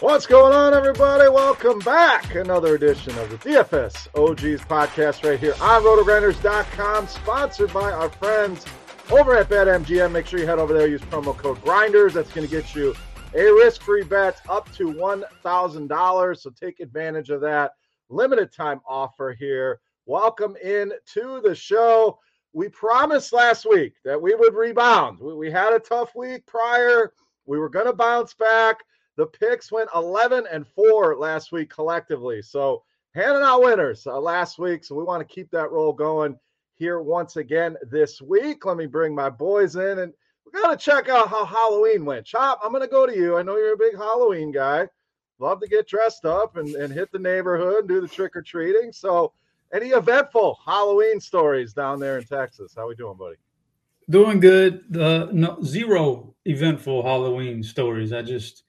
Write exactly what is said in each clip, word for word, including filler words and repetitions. What's going on, everybody? Welcome back. Another edition of the D F S O Gs podcast right here on roto grinders dot com, sponsored by our friends over at BetMGM. Make sure you head over there. Use promo code GRINDERS. That's going to get you a risk-free bet up to one thousand dollars, so take advantage of that. Limited time offer here. Welcome in to the show. We promised last week that we would rebound. We, we had a tough week prior. We were going to bounce back. The picks went eleven and four last week collectively. So handing out winners uh, last week. So we want to keep that roll going here once again this week. Let me bring my boys in, and we got to check out how Halloween went. Chop, I'm going to go to you. I know you're a big Halloween guy. Love to get dressed up and, and hit the neighborhood and do the trick-or-treating. So any eventful Halloween stories down there in Texas? How we doing, buddy? Doing good. Uh, no, zero eventful Halloween stories. I just...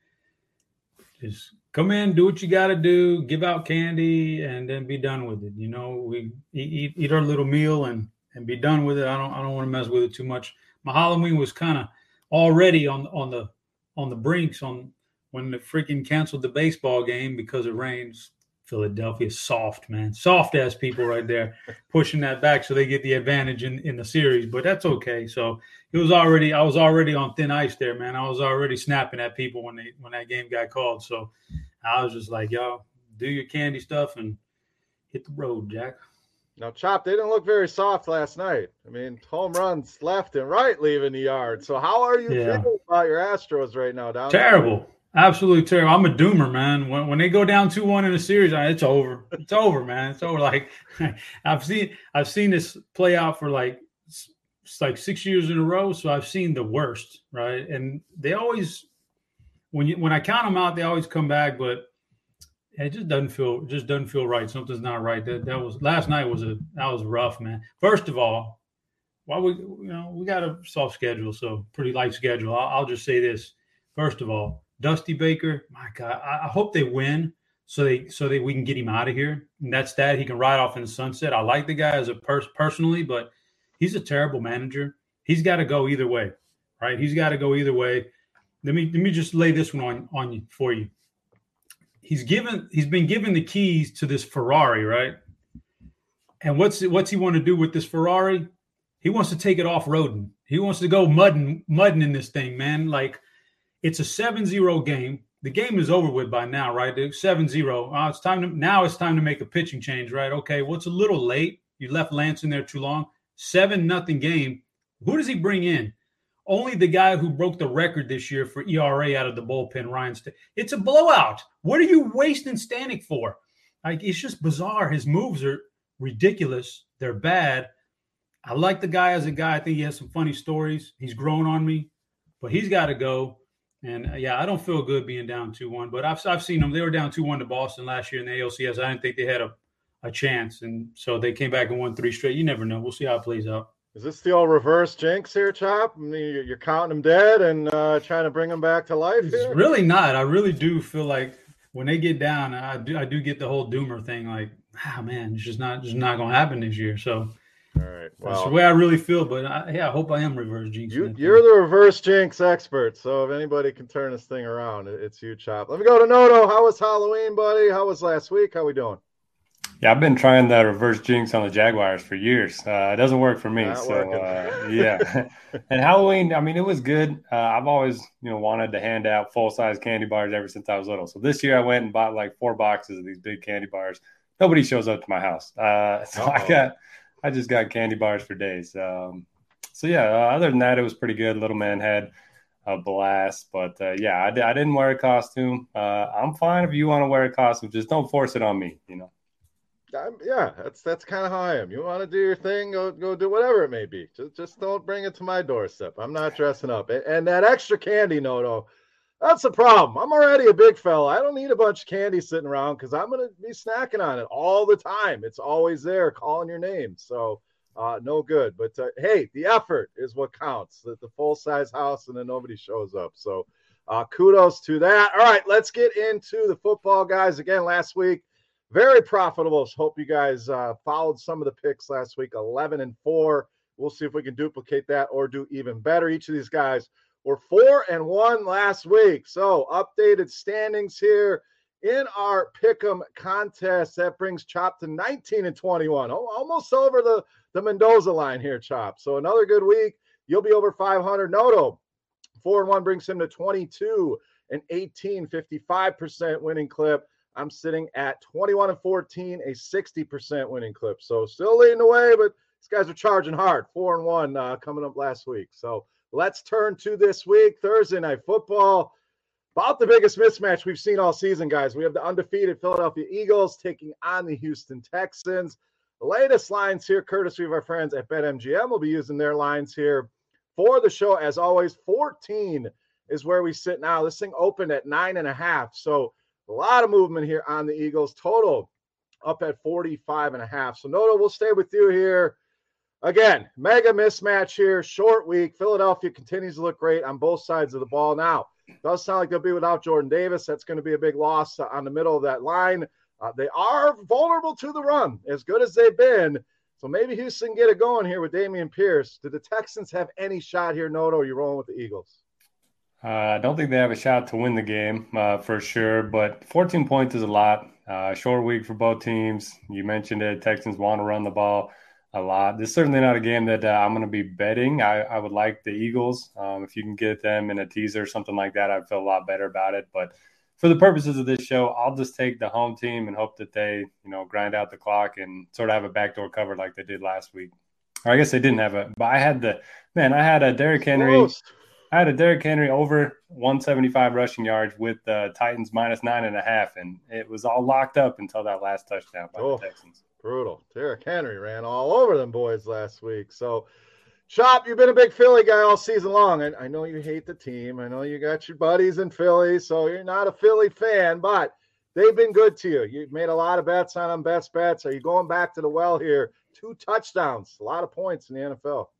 Just come in, do what you got to do, give out candy, and then be done with it. You know, we eat, eat our little meal and, and be done with it. I don't I don't want to mess with it too much. My Halloween was kind of already on on the on the brinks on when they freaking canceled the baseball game because it rains. Philadelphia, soft man, soft ass people right there, pushing that back so they get the advantage in, in the series. But that's okay. So it was already, I was already on thin ice there, man. I was already snapping at people when they when that game got called. So I was just like, y'all, do your candy stuff and hit the road, Jack. Now, Chop, they didn't look very soft last night. I mean, home runs left and right leaving the yard. So how are you yeah. feeling about your Astros right now? Down Terrible. There? Absolutely terrible. I'm a doomer, man. When when they go down two one in a series, it's over. It's over, man. It's over. Like I've seen, I've seen this play out for like like six years in a row. So I've seen the worst, right? And they always, when you when I count them out, they always come back. But it just doesn't feel just doesn't feel right. Something's not right. That that was last night was a that was rough, man. First of all, why we you know we got a soft schedule, so pretty light schedule. I'll, I'll just say this. First of all, Dusty Baker, my God, I hope they win so they so that we can get him out of here. And that's that. He can ride off in the sunset. I like the guy as a person personally, but he's a terrible manager. He's got to go either way, right? He's got to go either way. Let me let me just lay this one on, on you for you. He's given he's been given the keys to this Ferrari, right? And what's what's he want to do with this Ferrari? He wants to take it off roading. He wants to go mudding mudding in this thing, man. Like. It's a seven zero game. The game is over with by now, right? seven zero. Uh, it's time to, now it's time to make a pitching change, right? Okay, well, it's a little late. You left Lance in there too long. seven nothing game. Who does he bring in? Only the guy who broke the record this year for E R A out of the bullpen, Ryan St- It's a blowout. What are you wasting Stanek for? Like, it's just bizarre. His moves are ridiculous. They're bad. I like the guy as a guy. I think he has some funny stories. He's grown on me, but he's got to go. And, uh, yeah, I don't feel good being down two one. But I've I've seen them. They were down two one to Boston last year in the A L C S. I didn't think they had a, a chance. And so they came back and won three straight. You never know. We'll see how it plays out. Is this the old reverse jinx here, Chop? I mean, you're counting them dead and uh, trying to bring them back to life here? It's really not. I really do feel like when they get down, I do I do get the whole doomer thing. Like, ah, man, it's just not, just not going to happen this year. So All right. Well, that's the way I really feel, but I, yeah, I hope I am reverse jinx. You, you're the reverse jinx expert, so if anybody can turn this thing around, it's you, Chop. Let me go to Noto. How was Halloween, buddy? How was last week? How we doing? Yeah, I've been trying that reverse jinx on the Jaguars for years. Uh, it doesn't work for me. Not so uh, yeah. And Halloween, I mean, it was good. Uh, I've always, you know, wanted to hand out full size candy bars ever since I was little. So this year I went and bought like four boxes of these big candy bars. Nobody shows up to my house, uh, so Uh-oh. I got, I just got candy bars for days. Um, so yeah, uh, other than that, it was pretty good. Little man had a blast, but uh, yeah, I, I didn't wear a costume. Uh, I'm fine if you want to wear a costume, just don't force it on me, you know. I'm, yeah, that's that's kind of how I am. You want to do your thing, go go do whatever it may be. Just just don't bring it to my doorstep. I'm not dressing up. And, and that extra candy, no, no, that's the problem. I'm already a big fella. I don't need a bunch of candy sitting around because I'm going to be snacking on it all the time. It's always there calling your name. So uh, no good. But uh, hey, the effort is what counts. The, the full-size house and then nobody shows up. So uh, kudos to that. All right, let's get into the football, guys. Again, last week, very profitable. Hope you guys uh, followed some of the picks last week, eleven and four. We'll see if we can duplicate that or do even better. Each of these guys were four and one last week. So updated standings here in our pick'em contest. That brings Chop to nineteen and twenty-one. Oh, almost over the, the Mendoza line here, Chop. So another good week. You'll be over five hundred. Noto, four and one brings him to twenty-two and eighteen, fifty-five percent winning clip. I'm sitting at twenty-one and fourteen, a sixty percent winning clip. So still leading the way, but these guys are charging hard. Four and one uh, coming up last week. So let's turn to this week, Thursday Night Football. About the biggest mismatch we've seen all season, guys. We have the undefeated Philadelphia Eagles taking on the Houston Texans. The latest lines here, courtesy of our friends at BetMGM. We'll be using their lines here for the show. As always, fourteen is where we sit now. This thing opened at nine and a half. So a lot of movement here on the Eagles. Total up at forty-five and a half. So, Noto, we'll stay with you here. Again, mega mismatch here. Short week. Philadelphia continues to look great on both sides of the ball. Now, it does sound like they'll be without Jordan Davis. That's going to be a big loss on the middle of that line. Uh, they are vulnerable to the run, as good as they've been. So maybe Houston get it going here with Dameon Pierce. Do the Texans have any shot here, Noto? Or are you rolling with the Eagles? Uh, I don't think they have a shot to win the game uh, for sure, but fourteen points is a lot. Uh, short week for both teams. You mentioned it. Texans want to run the ball a lot. This is certainly not a game that uh, I'm going to be betting. I, I would like the Eagles. Um, if you can get them in a teaser or something like that, I'd feel a lot better about it. But for the purposes of this show, I'll just take the home team and hope that they, you know, grind out the clock and sort of have a backdoor cover like they did last week. Or I guess they didn't have it, but I had the man. I had a Derrick Henry. Gross. I had a Derrick Henry over one seventy-five rushing yards with the uh, Titans minus nine and a half, and it was all locked up until that last touchdown by oh, the Texans. Brutal. Derrick Henry ran all over them boys last week. So, Chop, you've been a big Philly guy all season long, and I know you hate the team. I know you got your buddies in Philly, so you're not a Philly fan, but they've been good to you. You've made a lot of bets on them, best bets. Are you going back to the well here? Two touchdowns, a lot of points in the N F L.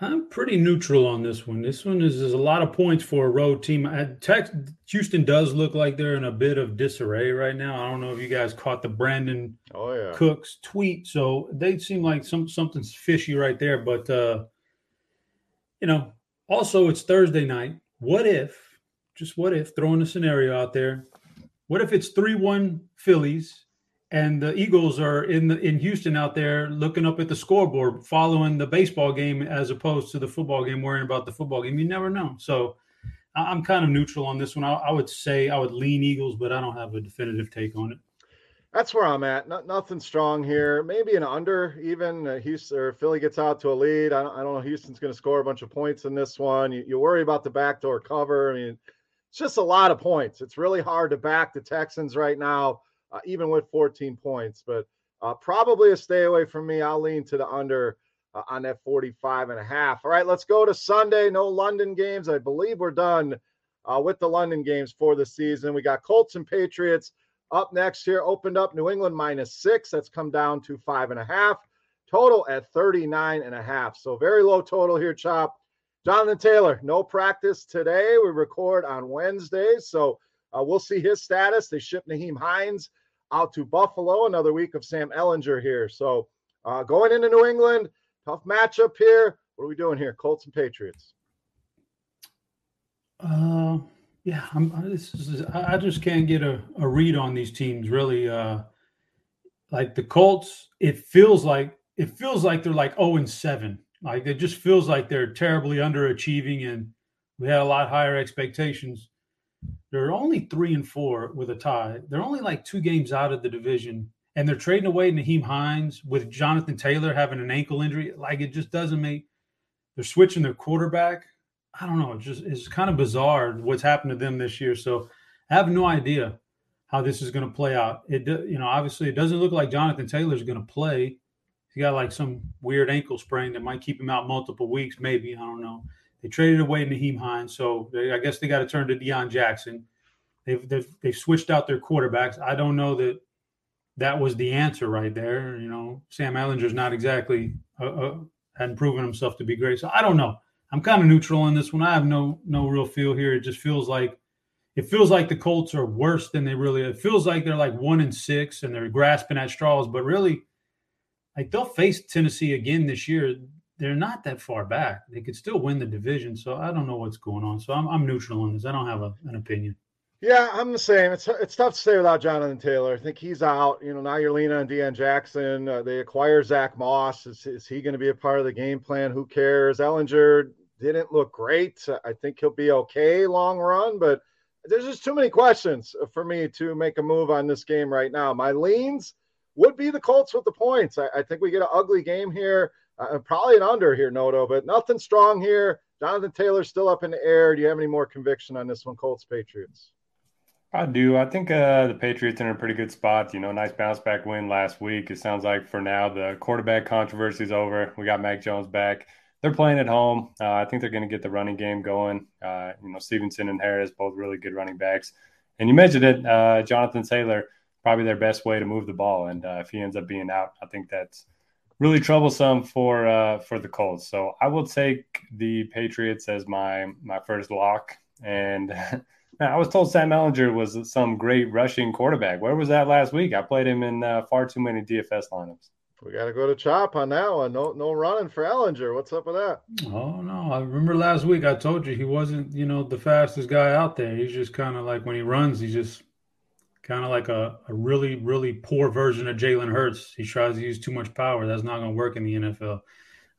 I'm pretty neutral on this one. This one is, is a lot of points for a road team. I, Tex, Houston does look like they're in a bit of disarray right now. I don't know if you guys caught the Brandon oh, yeah. Cooks tweet. So they seem like some something's fishy right there. But, uh, you know, also it's Thursday night. What if, just what if, throwing a scenario out there, what if it's three one Phillies? And the Eagles are in the, in Houston out there looking up at the scoreboard, following the baseball game as opposed to the football game, worrying about the football game. You never know. So I'm kind of neutral on this one. I, I would say I would lean Eagles, but I don't have a definitive take on it. That's where I'm at. Not, nothing strong here. Maybe an under even. Uh, Houston or Philly gets out to a lead. I don't, I don't know. Houston's going to score a bunch of points in this one. You, you worry about the backdoor cover. I mean, it's just a lot of points. It's really hard to back the Texans right now. Uh, even with fourteen points, but uh, probably a stay away from me. I'll lean to the under uh, on that forty-five and a half. All right, let's go to Sunday. No London games. I believe we're done uh, with the London games for the season. We got Colts and Patriots up next here. Opened up New England minus six. That's come down to five and a half. Total at thirty-nine and a half. So very low total here, Chop. Jonathan Taylor, no practice today. We record on Wednesday, so uh, we'll see his status. They ship Nyheim Hines out to Buffalo, another week of Sam Ehlinger here. So Uh, going into New England, tough matchup here. What are we doing here? Colts and Patriots. Uh, yeah, I'm, this is, I just can't get a, a read on these teams, really. Uh, like the Colts, it feels like it feels like they're like oh and seven. Like it just feels like they're terribly underachieving, and we had a lot higher expectations. They're only three and four with a tie. They're only like two games out of the division, and they're trading away Nyheim Hines with Jonathan Taylor having an ankle injury. Like it just doesn't make. They're switching their quarterback. I don't know. It's just it's kind of bizarre what's happened to them this year. So I have no idea how this is going to play out. It you know obviously it doesn't look like Jonathan Taylor is going to play. He got like some weird ankle sprain that might keep him out multiple weeks, maybe. I don't know. They traded away Nyheim Hines, so they, I guess they got to turn to Deon Jackson. They've, they've they've switched out their quarterbacks. I don't know that that was the answer right there. You know, Sam Ehlinger's not exactly uh, uh, hadn't proven himself to be great, so I don't know. I'm kind of neutral on this one. I have no no real feel here. It just feels like it feels like the Colts are worse than they really. It feels like they're like one and six and they're grasping at straws, but really. Like, they'll face Tennessee again this year. They're not that far back. They could still win the division, so I don't know what's going on. So I'm, I'm neutral on this. I don't have a, an opinion. Yeah, I'm the same. It's it's tough to say without Jonathan Taylor. I think he's out. You know, now you're leaning on Deon Jackson. Uh, they acquire Zach Moss. Is, is he going to be a part of the game plan? Who cares? Ehlinger didn't look great. I think he'll be okay long run, but there's just too many questions for me to make a move on this game right now. My leans would be the Colts with the points. I, I think we get an ugly game here, uh, probably an under here, Noto, but nothing strong here. Jonathan Taylor's still up in the air. Do you have any more conviction on this one, Colts, Patriots? I do. I think uh, the Patriots are in a pretty good spot. You know, nice bounce-back win last week. It sounds like for now the quarterback controversy is over. We got Mac Jones back. They're playing at home. Uh, I think they're going to get the running game going. Uh, you know, Stevenson and Harris, both really good running backs. And you mentioned it, uh, Jonathan Taylor, probably their best way to move the ball. And uh, if he ends up being out, I think that's really troublesome for uh, for the Colts. So I will take the Patriots as my my first lock. And I was told Sam Ehlinger was some great rushing quarterback. Where was that last week? I played him in uh, far too many D F S lineups. We got to go to chop on that one. No, no running for Ehlinger. What's up with that? Oh, no. I remember last week I told you he wasn't, you know, the fastest guy out there. He's just kind of like when he runs, he's just – kind of like a, a really, really poor version of Jalen Hurts. He tries to use too much power. That's not going to work in the N F L.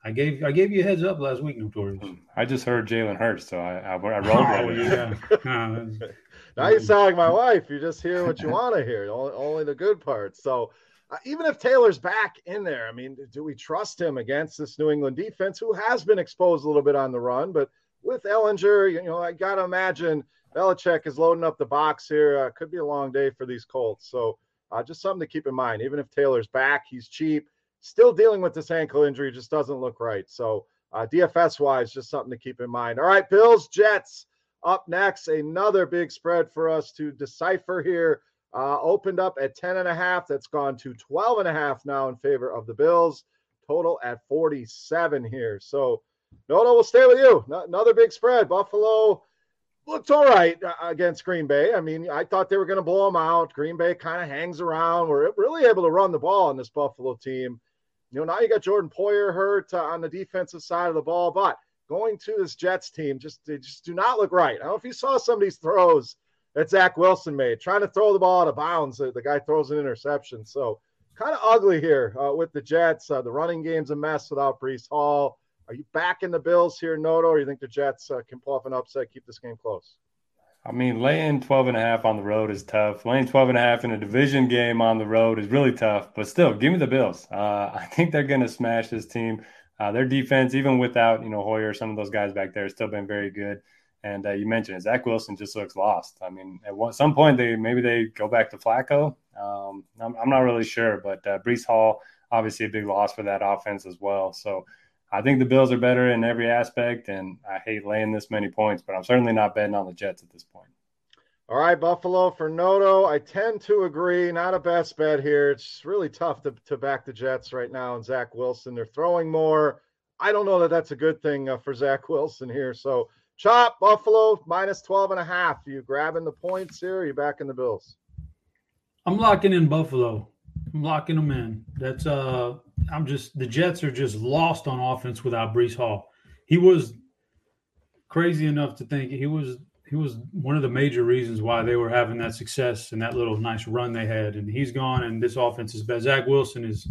I gave I gave you a heads up last week, Notorious. I just heard Jalen Hurts, so I, I, I rolled that with you. Now um, you sound like my wife. You just hear what you want to hear, only, only the good parts. So uh, even if Taylor's back in there, I mean, do we trust him against this New England defense, who has been exposed a little bit on the run? But with Ehlinger, you know, I got to imagine – Belichick is loading up the box here. Uh, could be a long day for these Colts. So uh, just something to keep in mind. Even if Taylor's back, he's cheap. Still dealing with this ankle injury. Just doesn't look right. So uh, D F S-wise, just something to keep in mind. All right, Bills, Jets up next. Another big spread for us to decipher here. Uh, opened up at ten and a half. That's gone to twelve and a half now in favor of the Bills. Total at forty-seven here. So, no, no, we'll stay with you. No, another big spread. Buffalo looked all right against Green Bay. I mean, I thought they were going to blow them out. Green Bay kind of hangs around. We're really able to run the ball on this Buffalo team. You know, now you got Jordan Poyer hurt uh, on the defensive side of the ball, but going to this Jets team, just they just do not look right. I don't know if you saw some of these throws that Zach Wilson made, trying to throw the ball out of bounds. The guy throws an interception. So kind of ugly here uh, with the Jets. Uh, the running game's a mess without Breece Hall. Are you backing the Bills here, Noto, or do you think the Jets uh, can pull off an upset, keep this game close? I mean, laying twelve and a half on the road is tough. Laying twelve and a half in a division game on the road is really tough. But still, give me the Bills. Uh, I think they're going to smash this team. Uh, their defense, even without, you know, Hoyer, some of those guys back there, has still been very good. And uh, you mentioned it, Zach Wilson just looks lost. I mean, at one, some point, they maybe they go back to Flacco. Um, I'm, I'm not really sure. But uh, Breece Hall, obviously a big loss for that offense as well. So, I think the Bills are better in every aspect, and I hate laying this many points, but I'm certainly not betting on the Jets at this point. All right, Buffalo for Noto. I tend to agree. Not a best bet here. It's really tough to, to back the Jets right now and Zach Wilson. They're throwing more. I don't know that that's a good thing uh, for Zach Wilson here. So, chop, Buffalo, minus twelve and a half. Are you grabbing the points here, or are you backing the Bills? I'm locking in Buffalo. I'm locking them in. That's uh, I'm just the Jets are just lost on offense without Breece Hall. He was crazy enough to think he was he was one of the major reasons why they were having that success and that little nice run they had. And he's gone, and this offense is bad. Zach Wilson is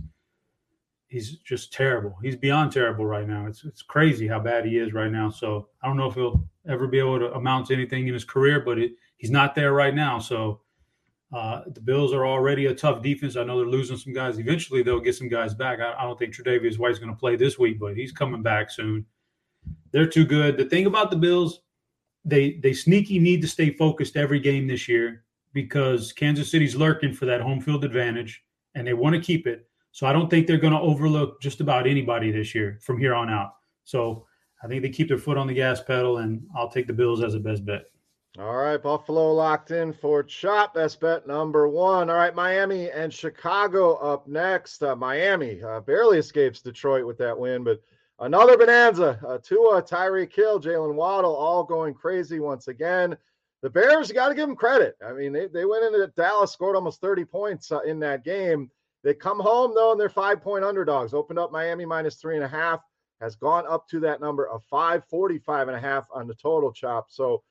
he's just terrible. He's beyond terrible right now. It's it's crazy how bad he is right now. So I don't know if he'll ever be able to amount to anything in his career, but it, he's not there right now. So. Uh, the Bills are already a tough defense. I know they're losing some guys. Eventually, they'll get some guys back. I, I don't think Tre'Davious White's going to play this week, but he's coming back soon. They're too good. The thing about the Bills, they they sneaky need to stay focused every game this year because Kansas City's lurking for that home field advantage, and they want to keep it. So I don't think they're going to overlook just about anybody this year from here on out. So I think they keep their foot on the gas pedal, and I'll take the Bills as the best bet. All right, Buffalo locked in for Chop. Best bet number one. All right, Miami and Chicago up next. Uh, Miami uh, barely escapes Detroit with that win, but another bonanza. Uh, Tua, Tyreek Hill, Jalen Waddle all going crazy once again. The Bears, you got to give them credit. I mean, they, they went into Dallas, scored almost thirty points uh, in that game. They come home, though, and they're five-point underdogs. Opened up Miami minus three and a half, has gone up to that number of five, forty-five and a half on the total, Chop. So,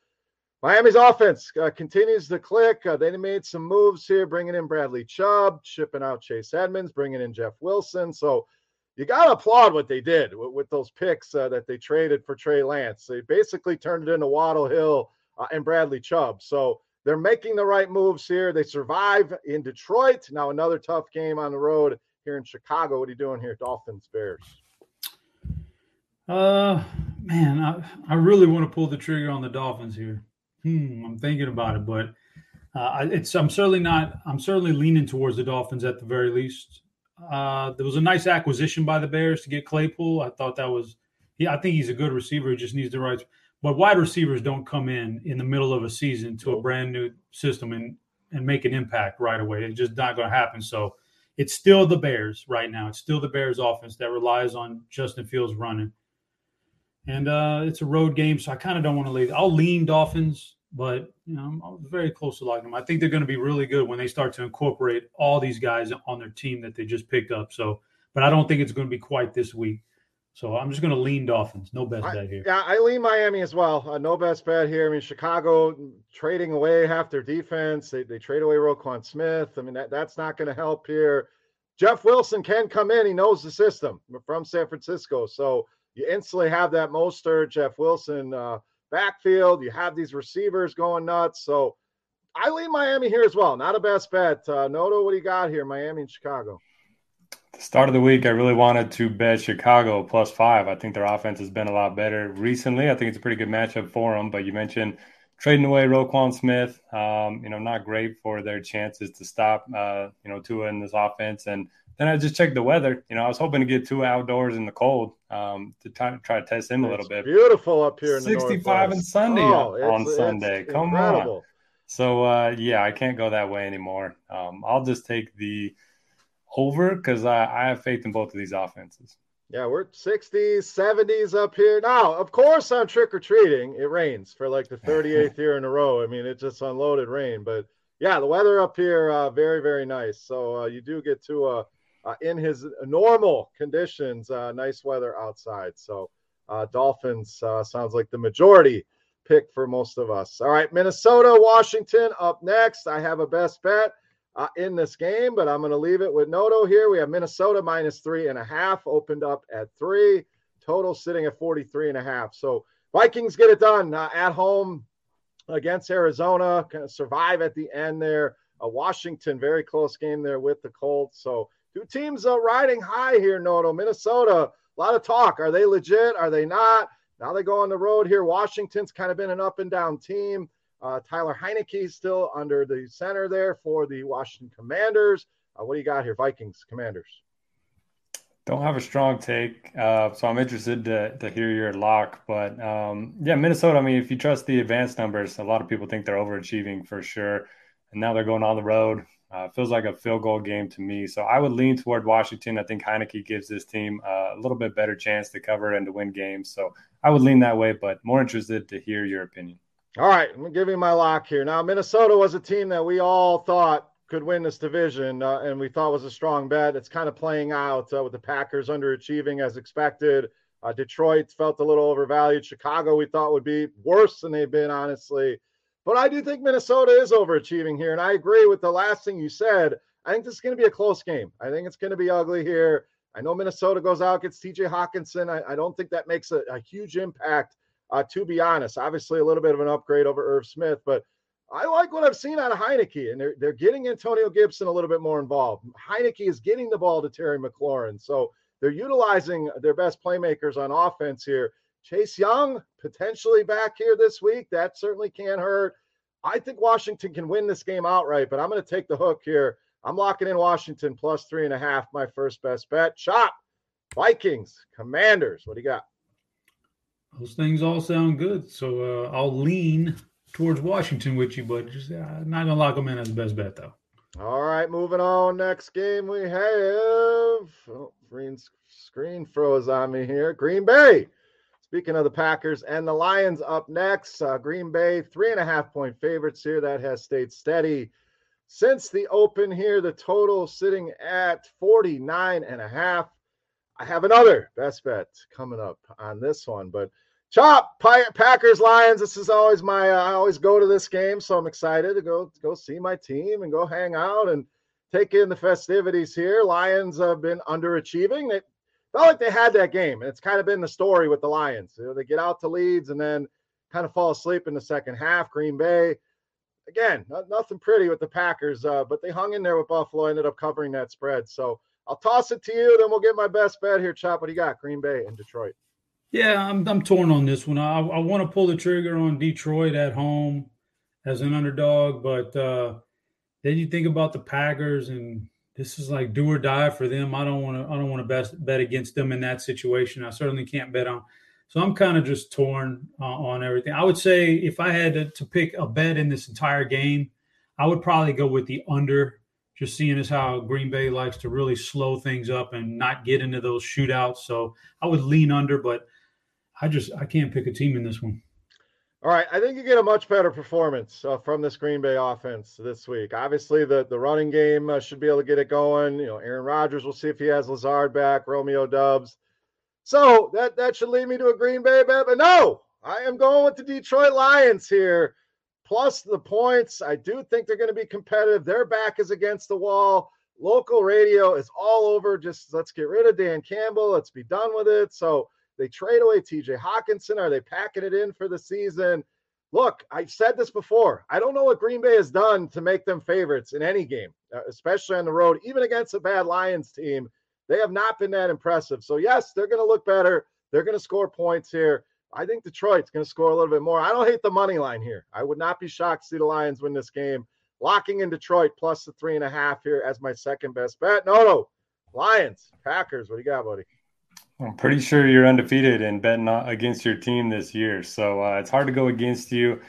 Miami's offense uh, continues to click. Uh, they made some moves here, bringing in Bradley Chubb, shipping out Chase Edmonds, bringing in Jeff Wilson. So you got to applaud what they did with, with those picks uh, that they traded for Trey Lance. They basically turned it into Waddle Hill uh, and Bradley Chubb. So they're making the right moves here. They survive in Detroit. Now another tough game on the road here in Chicago. What are you doing here, Dolphins, Bears? Uh, man, I, I really want to pull the trigger on the Dolphins here. Hmm, I'm thinking about it, but uh, it's. I'm certainly not. I'm certainly leaning towards the Dolphins at the very least. Uh, there was a nice acquisition by the Bears to get Claypool. I thought that was. Yeah, I think he's a good receiver. He just needs the right. But wide receivers don't come in in the middle of a season to a brand new system and and make an impact right away. It's just not going to happen. So it's still the Bears right now. It's still the Bears offense that relies on Justin Fields running. And uh, it's a road game, so I kind of don't want to leave. I'll lean Dolphins, but you know, I'm very close to locking them. I think they're going to be really good when they start to incorporate all these guys on their team that they just picked up. So, but I don't think it's going to be quite this week. So I'm just going to lean Dolphins. No best I, bet here. Yeah, I lean Miami as well. Uh, no best bet here. I mean, Chicago trading away half their defense. They they trade away Roquan Smith. I mean, that that's not going to help here. Jeff Wilson can come in. He knows the system from San Francisco. So, you instantly have that Mostert, Jeff Wilson uh, backfield. You have these receivers going nuts. So I lean Miami here as well. Not a best bet. Uh, Noto, what do you got here, Miami and Chicago? At the start of the week, I really wanted to bet Chicago plus five. I think their offense has been a lot better recently. I think it's a pretty good matchup for them. But you mentioned trading away Roquan Smith. Um, you know, not great for their chances to stop, uh, you know, Tua in this offense. And then I just checked the weather. You know, I was hoping to get two outdoors in the cold um, to try, try to test him a little bit. Beautiful up here in the north. sixty-five and Sunday oh, on it's, Sunday. It's Come incredible. on. So, uh, yeah, I can't go that way anymore. Um, I'll just take the over because I, I have faith in both of these offenses. Yeah, we're sixties, seventies up here. Now, of course, on trick-or-treating, it rains for like the thirty-eighth year in a row. I mean, it just unloaded rain. But, yeah, the weather up here, uh, very, very nice. So uh, you do get to a uh, Uh, in his normal conditions, uh, nice weather outside. So uh, Dolphins uh, sounds like the majority pick for most of us. All right, Minnesota, Washington up next. I have a best bet uh, in this game, but I'm going to leave it with Noto here. We have Minnesota minus three and a half, opened up at three, total sitting at forty-three and a half. So Vikings get it done uh, at home against Arizona, kind of survive at the end there. Uh, Washington, very close game there with the Colts. So two teams uh, riding high here, Noto. Minnesota, a lot of talk. Are they legit? Are they not? Now they go on the road here. Washington's kind of been an up-and-down team. Uh, Tyler Heinicke still under the center there for the Washington Commanders. Uh, what do you got here, Vikings, Commanders? Don't have a strong take, uh, so I'm interested to, to hear your lock. But, um, yeah, Minnesota, I mean, if you trust the advanced numbers, a lot of people think they're overachieving for sure. And now they're going on the road. Uh, feels like a field goal game to me. So I would lean toward Washington. I think Heinicke gives this team a little bit better chance to cover and to win games. So I would lean that way, but more interested to hear your opinion. All right, I'm going to give you my lock here. Now, Minnesota was a team that we all thought could win this division, uh, and we thought was a strong bet. It's kind of playing out uh, with the Packers underachieving as expected. Uh, Detroit felt a little overvalued. Chicago we thought would be worse than they've been, honestly. But I do think Minnesota is overachieving here, and I agree with the last thing you said. I think this is going to be a close game. I think it's going to be ugly here. I know Minnesota goes out, gets T J. Hockenson. I, I don't think that makes a, a huge impact, uh, to be honest. Obviously, a little bit of an upgrade over Irv Smith, but I like what I've seen out of Heinicke, and they're, they're getting Antonio Gibson a little bit more involved. Heinicke is getting the ball to Terry McLaurin, so they're utilizing their best playmakers on offense here. Chase Young potentially back here this week. That certainly can hurt. I think Washington can win this game outright, but I'm going to take the hook here. I'm locking in Washington plus three and a half, my first best bet. Chop, Vikings, Commanders. What do you got? Those things all sound good, so uh, I'll lean towards Washington with you, but just uh, not going to lock them in as the best bet, though. All right, moving on. Next game we have, oh, green screen froze on me here. Green Bay. Speaking of the Packers and the Lions up next, uh, Green Bay, three and a half point favorites here. That has stayed steady since the open here. The total sitting at forty-nine and a half. I have another best bet coming up on this one, but Chop, Packers, Lions. This is always my, uh, I always go to this game, so I'm excited to go, go see my team and go hang out and take in the festivities here. Lions have been underachieving. They felt like they had that game, and it's kind of been the story with the Lions. You know, they get out to leads and then kind of fall asleep in the second half. Green Bay, again, not, nothing pretty with the Packers, uh, but they hung in there with Buffalo, ended up covering that spread. So I'll toss it to you, then we'll get my best bet here, Chop. What do you got? Green Bay and Detroit. Yeah, I'm I'm torn on this one. I, I want to pull the trigger on Detroit at home as an underdog, but uh, then you think about the Packers, and this is like do or die for them. I don't want to I don't want to bet against them in that situation. I certainly can't bet on. So I'm kind of just torn uh, on everything. I would say if I had to, to pick a bet in this entire game, I would probably go with the under, just seeing as how Green Bay likes to really slow things up and not get into those shootouts. So I would lean under, but I just I can't pick a team in this one. All right, I think you get a much better performance uh, from this Green Bay offense this week. Obviously, the, the running game uh, should be able to get it going. You know, Aaron Rodgers, we'll see if he has Lazard back, Romeo Doubs. So that, that should lead me to a Green Bay bet. But no, I am going with the Detroit Lions here, plus the points. I do think they're going to be competitive. Their back is against the wall. Local radio is all over. Just let's get rid of Dan Campbell. Let's be done with it. So they trade away T J. Hockenson. Are they packing it in for the season? Look, I've said this before. I don't know what Green Bay has done to make them favorites in any game, especially on the road, even against a bad Lions team. They have not been that impressive. So, yes, they're going to look better. They're going to score points here. I think Detroit's going to score a little bit more. I don't hate the money line here. I would not be shocked to see the Lions win this game. Locking in Detroit plus the three and a half here as my second best bet. No, no. Lions, Packers, what do you got, buddy? I'm pretty sure you're undefeated and betting against your team this year. So uh, it's hard to go against you.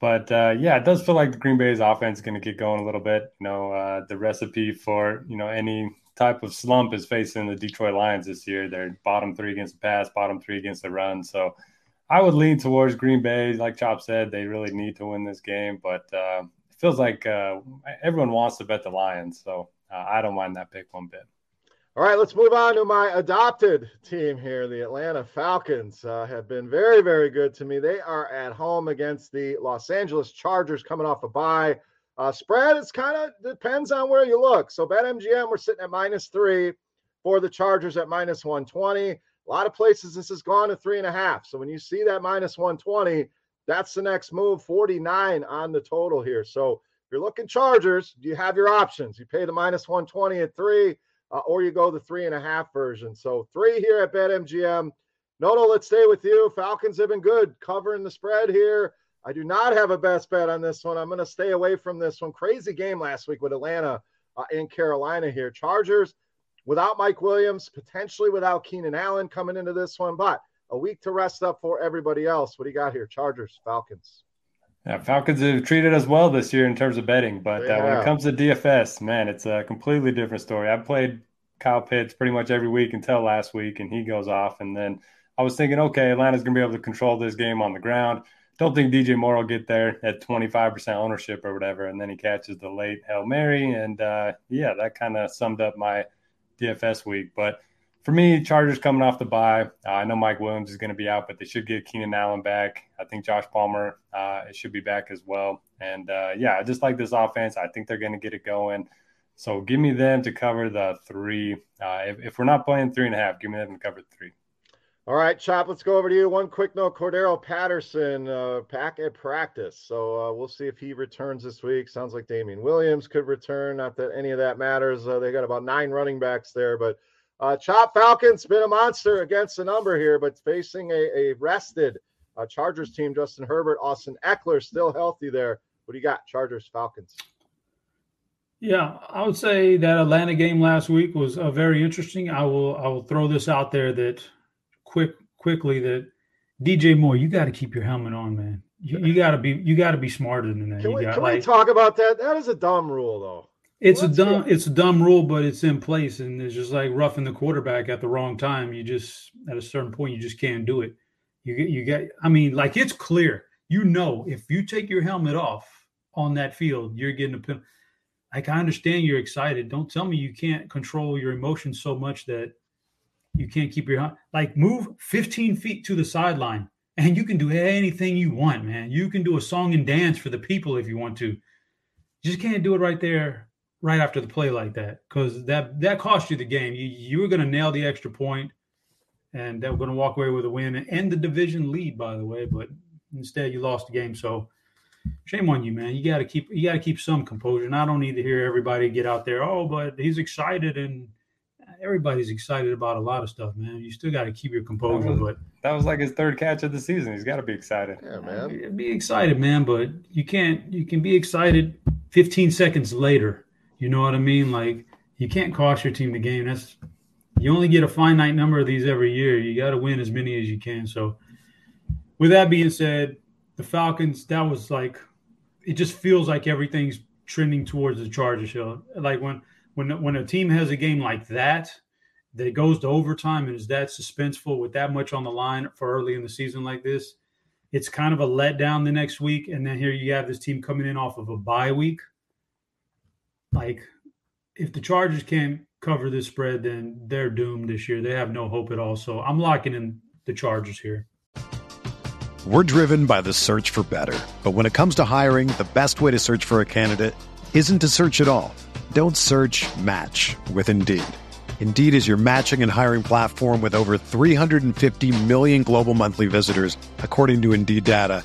But, uh, yeah, it does feel like the Green Bay's offense is going to get going a little bit. You know, uh, the recipe for, you know, any type of slump is facing the Detroit Lions this year. They're bottom three against the pass, bottom three against the run. So I would lean towards Green Bay. Like Chop said, they really need to win this game. But uh, it feels like uh, everyone wants to bet the Lions. So uh, I don't mind that pick one bit. All right, let's move on to my adopted team here. The Atlanta Falcons uh, have been very, very good to me. They are at home against the Los Angeles Chargers coming off a bye. Uh, spread, it's kind of depends on where you look. So BetMGM, we're sitting at minus three for the Chargers at minus one twenty. A lot of places this has gone to three and a half. So when you see that minus one twenty, that's the next move, forty-nine on the total here. So if you're looking Chargers, you have your options. You pay the minus one twenty at three. Uh, or you go the three and a half version. So three here at BetMGM. No, no, let's stay with you. Falcons have been good covering the spread here. I do not have a best bet on this one. I'm going to stay away from this one. Crazy game last week with Atlanta uh, and Carolina here. Chargers without Mike Williams, potentially without Keenan Allen coming into this one, but a week to rest up for everybody else. What do you got here? Chargers, Falcons. Yeah, Falcons have treated us well this year in terms of betting, but yeah. uh, when it comes to D F S, man, it's a completely different story. I played Kyle Pitts pretty much every week until last week, and he goes off. And then I was thinking, okay, Atlanta's going to be able to control this game on the ground. Don't think D J Moore will get there at twenty-five percent ownership or whatever, and then he catches the late Hail Mary. And, uh, yeah, that kind of summed up my D F S week. But for me, Chargers coming off the bye. Uh, I know Mike Williams is going to be out, but they should get Keenan Allen back. I think Josh Palmer uh, should be back as well. And, uh, yeah, I just like this offense. I think they're going to get it going. So give me them to cover the three. Uh, if, if we're not playing three and a half, give me them to cover three. All right, Chop, let's go over to you. One quick note, Cordero Patterson uh, back at practice. So uh, we'll see if he returns this week. Sounds like Damian Williams could return. Not that any of that matters. Uh, they got about nine running backs there. But uh, Chop, Falcons been a monster against the number here, but facing a, a rested uh, Chargers team. Justin Herbert, Austin Eckler still healthy there. What do you got, Chargers, Falcons? Yeah, I would say that Atlanta game last week was uh, very interesting. I will I will throw this out there that – Quick, quickly that D J Moore, you got to keep your helmet on, man. You, you got to be, you got to be smarter than that. Can, we, you got, can like, we talk about that? That is a dumb rule, though. It's Let's a dumb, go. it's a dumb rule, but it's in place, and it's just like roughing the quarterback at the wrong time. You just, at a certain point, you just can't do it. You get, you get. I mean, like it's clear. You know, if you take your helmet off on that field, you're getting a penalty. Like I understand you're excited. Don't tell me you can't control your emotions so much that you can't keep your – like move fifteen feet to the sideline, and you can do anything you want, man. You can do a song and dance for the people if you want to. Just can't do it right there, right after the play like that, because that, that cost you the game. You, you were going to nail the extra point, and they were going to walk away with a win and the division lead, by the way, but instead you lost the game. So shame on you, man. You got to keep you got to keep some composure, and I don't need to hear everybody get out there, oh, but he's excited and – everybody's excited about a lot of stuff, man. You still got to keep your composure. That was, but that was like his third catch of the season. He's got to be excited. Yeah, man. Be, be excited, man. But you can't. You can be excited fifteen seconds later. You know what I mean? Like you can't cost your team the game. That's you only get a finite number of these every year. You got to win as many as you can. So, with that being said, the Falcons. That was like it just feels like everything's trending towards the Chargers. You know? Like when. When when a team has a game like that, that goes to overtime and is that suspenseful with that much on the line for early in the season like this, it's kind of a letdown the next week. And then here you have this team coming in off of a bye week. Like, if the Chargers can't cover this spread, then they're doomed this year. They have no hope at all. So I'm locking in the Chargers here. We're driven by the search for better. But when it comes to hiring, the best way to search for a candidate isn't to search at all. Don't search, match with Indeed. Indeed is your matching and hiring platform with over three hundred fifty million global monthly visitors, according to Indeed data,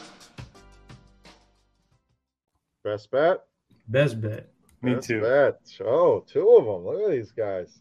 Best bet? Best bet. Me Best too. Bet. Oh, two of them. Look at these guys.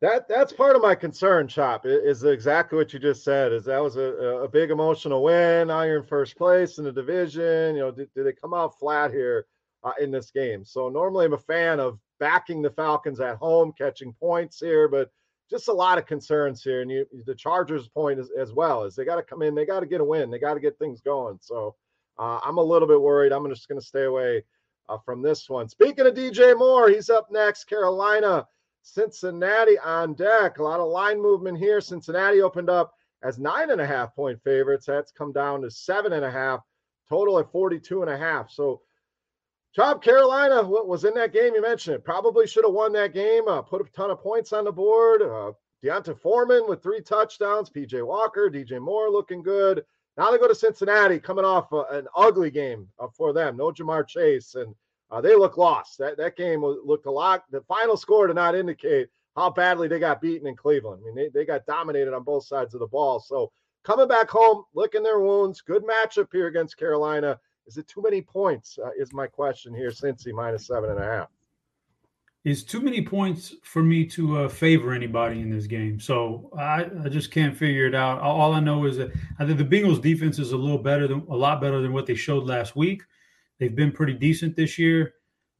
That that's part of my concern, Chop, is exactly what you just said. Is that was a, a big emotional win. Now you're in first place in the division. You know, do, do they come out flat here uh, in this game? So normally I'm a fan of backing the Falcons at home, catching points here, but just a lot of concerns here. And you, the Chargers' point is, as well is they got to come in, they got to get a win, they got to get things going. So uh, I'm a little bit worried. I'm just going to stay away uh, from this one. Speaking of D J Moore, he's up next. Carolina. Cincinnati on deck. A lot of line movement here. Cincinnati opened up as nine and a half point favorites. That's come down to seven and a half total at forty-two and a half. So Chop, Carolina was in that game. You mentioned it. Probably should have won that game. Uh, put a ton of points on the board. Uh, Deonta Foreman with three touchdowns. P J Walker, D J Moore looking good. Now they go to Cincinnati coming off a, an ugly game uh, for them. No Jamar Chase and Uh, they look lost. That that game looked a lot. The final score did not indicate how badly they got beaten in Cleveland. I mean, they, they got dominated on both sides of the ball. So coming back home, licking their wounds, good matchup here against Carolina. Is it too many points uh, is my question here, Cincy minus seven and a half. It's too many points for me to uh, favor anybody in this game. So I, I just can't figure it out. All I know is that I think the Bengals defense is a little better than a lot better than what they showed last week. They've been pretty decent this year.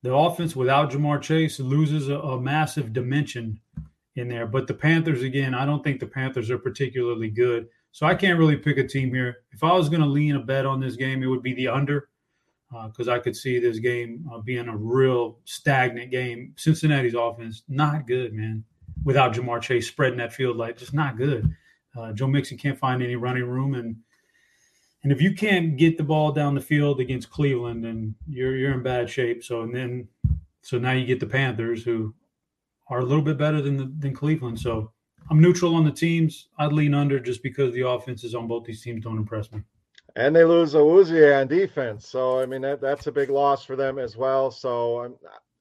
The offense without Jamar Chase loses a, a massive dimension in there. But the Panthers, again, I don't think the Panthers are particularly good. So I can't really pick a team here. If I was going to lean a bet on this game, it would be the under. Because uh, I could see this game uh, being a real stagnant game. Cincinnati's offense, not good, man. Without Jamar Chase spreading that field, like, just not good. Uh, Joe Mixon can't find any running room. And and if you can't get the ball down the field against Cleveland, then you're you're in bad shape. So and then so now you get the Panthers, who are a little bit better than the, than Cleveland. So I'm neutral on the teams. I'd lean under just because the offenses on both these teams don't impress me. And they lose Awuzie on defense. So, I mean, that, that's a big loss for them as well. So, I'm,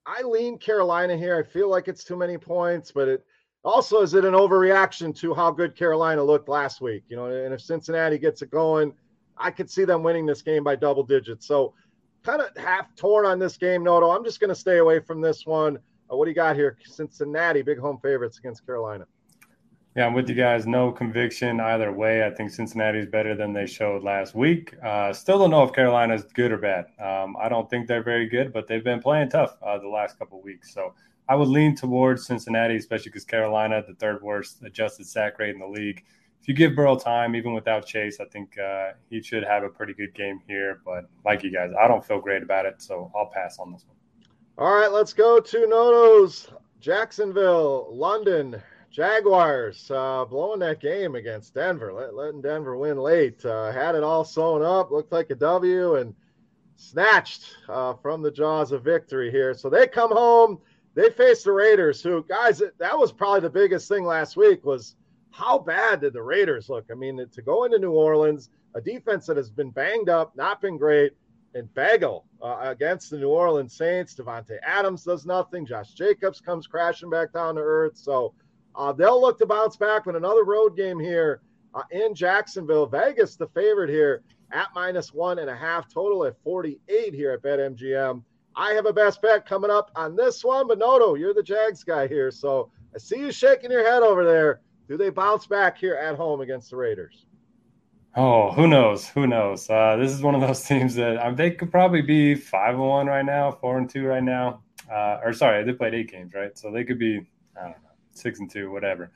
I lean Carolina here. I feel like it's too many points, but it also is it an overreaction to how good Carolina looked last week? You know, and if Cincinnati gets it going, I could see them winning this game by double digits. So, kind of half torn on this game, Noto. I'm just going to stay away from this one. Uh, what do you got here? Cincinnati, big home favorites against Carolina. Yeah, I'm with you guys. No conviction either way. I think Cincinnati's better than they showed last week. Uh, still don't know if Carolina's good or bad. Um, I don't think they're very good, but they've been playing tough uh, the last couple of weeks. So I would lean towards Cincinnati, especially because Carolina, the third worst adjusted sack rate in the league. If you give Burrow time, even without Chase, I think uh, he should have a pretty good game here. But like you guys, I don't feel great about it, so I'll pass on this one. All right, let's go to Noto's. Jacksonville, London. Jaguars uh, blowing that game against Denver, let, letting Denver win late. Uh, had it all sewn up, looked like a W, and snatched uh, from the jaws of victory here. So they come home, they face the Raiders, who, guys, that was probably the biggest thing last week was how bad did the Raiders look? I mean, to go into New Orleans, a defense that has been banged up, not been great, and bagel uh, against the New Orleans Saints. Devontae Adams does nothing. Josh Jacobs comes crashing back down to earth, so Uh, they'll look to bounce back with another road game here uh, in Jacksonville. Vegas, the favorite here, at minus one and a half, total at forty-eight here at BetMGM. I have a best bet coming up on this one, but Noto, you're the Jags guy here, so I see you shaking your head over there. Do they bounce back here at home against the Raiders? Oh, who knows? Who knows? Uh, this is one of those teams that um, they could probably be five and one right now, four and two right now. Uh, or, sorry, they played eight games, right? So they could be, I don't know, six and two, whatever.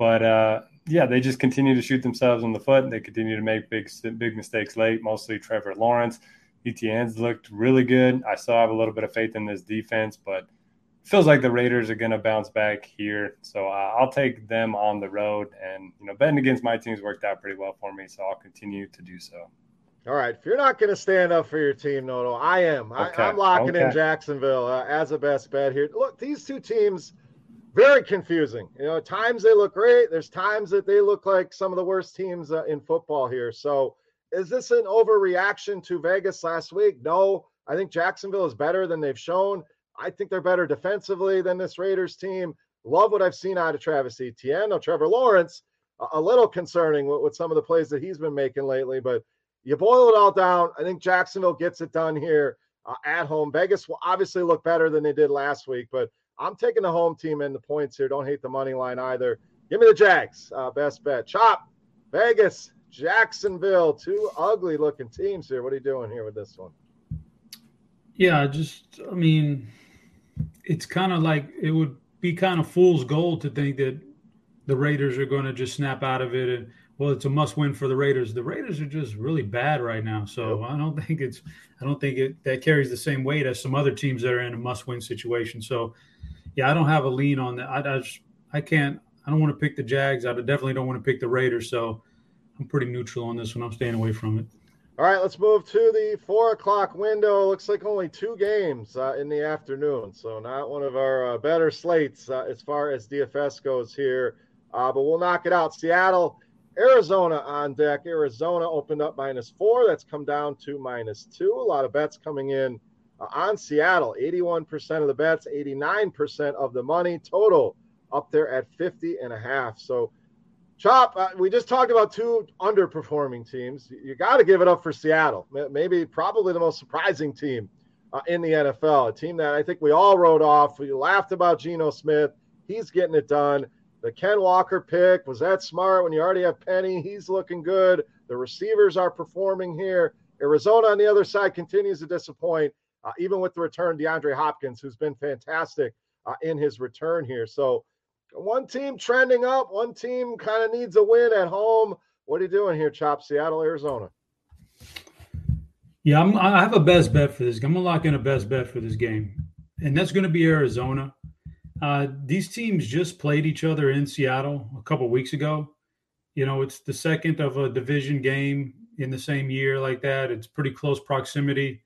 But, uh, yeah, they just continue to shoot themselves in the foot. They continue to make big big mistakes late, mostly Trevor Lawrence. E T N's looked really good. I still have a little bit of faith in this defense, but it feels like the Raiders are going to bounce back here. So uh, I'll take them on the road. And, you know, betting against my team's worked out pretty well for me, so I'll continue to do so. All right. If you're not going to stand up for your team, Noto, I am. Okay. I, I'm locking okay. in Jacksonville uh, as a best bet here. Look, these two teams – very confusing. You know, at times they look great. There's times that they look like some of the worst teams uh, in football here. So is this an overreaction to Vegas last week? No. I think Jacksonville is better than they've shown. I think they're better defensively than this Raiders team. Love what I've seen out of Travis Etienne. Now, Trevor Lawrence, a, a little concerning with, with some of the plays that he's been making lately. But you boil it all down, I think Jacksonville gets it done here uh, at home. Vegas will obviously look better than they did last week, but I'm taking the home team and the points here. Don't hate the money line either. Give me the Jags. Uh, best bet. Chop, Vegas, Jacksonville. Two ugly-looking teams here. What are you doing here with this one? Yeah, just, I mean, it's kind of like it would be kind of fool's gold to think that the Raiders are going to just snap out of it. And, well, it's a must-win for the Raiders. The Raiders are just really bad right now. So yep. I don't think it's – I don't think it, that carries the same weight as some other teams that are in a must-win situation. So – yeah, I don't have a lean on that. I, I, just, I can't – I don't want to pick the Jags. I definitely don't want to pick the Raiders, so I'm pretty neutral on this one. I'm staying away from it. All right, let's move to the four o'clock window. Looks like only two games uh, in the afternoon, so not one of our uh, better slates uh, as far as D F S goes here. Uh, but we'll knock it out. Seattle, Arizona on deck. Arizona opened up minus four. That's come down to minus two. A lot of bets coming in. Uh, on Seattle, eighty-one percent of the bets, eighty-nine percent of the money. Total up there at fifty and a half. So, Chop, uh, we just talked about two underperforming teams. You got to give it up for Seattle, maybe probably the most surprising team uh, in the N F L, a team that I think we all wrote off. We laughed about Geno Smith. He's getting it done. The Ken Walker pick, was that smart when you already have Penny? He's looking good. The receivers are performing here. Arizona on the other side continues to disappoint, uh, even with the return DeAndre Hopkins, who's been fantastic uh, in his return here. So one team trending up, one team kind of needs a win at home. What are you doing here, Chop? Seattle, Arizona. Yeah, I'm, I have a best bet for this. I'm going to lock in a best bet for this game, and that's going to be Arizona. Uh, these teams just played each other in Seattle a couple weeks ago. You know, it's the second of a division game in the same year like that. It's pretty close proximity.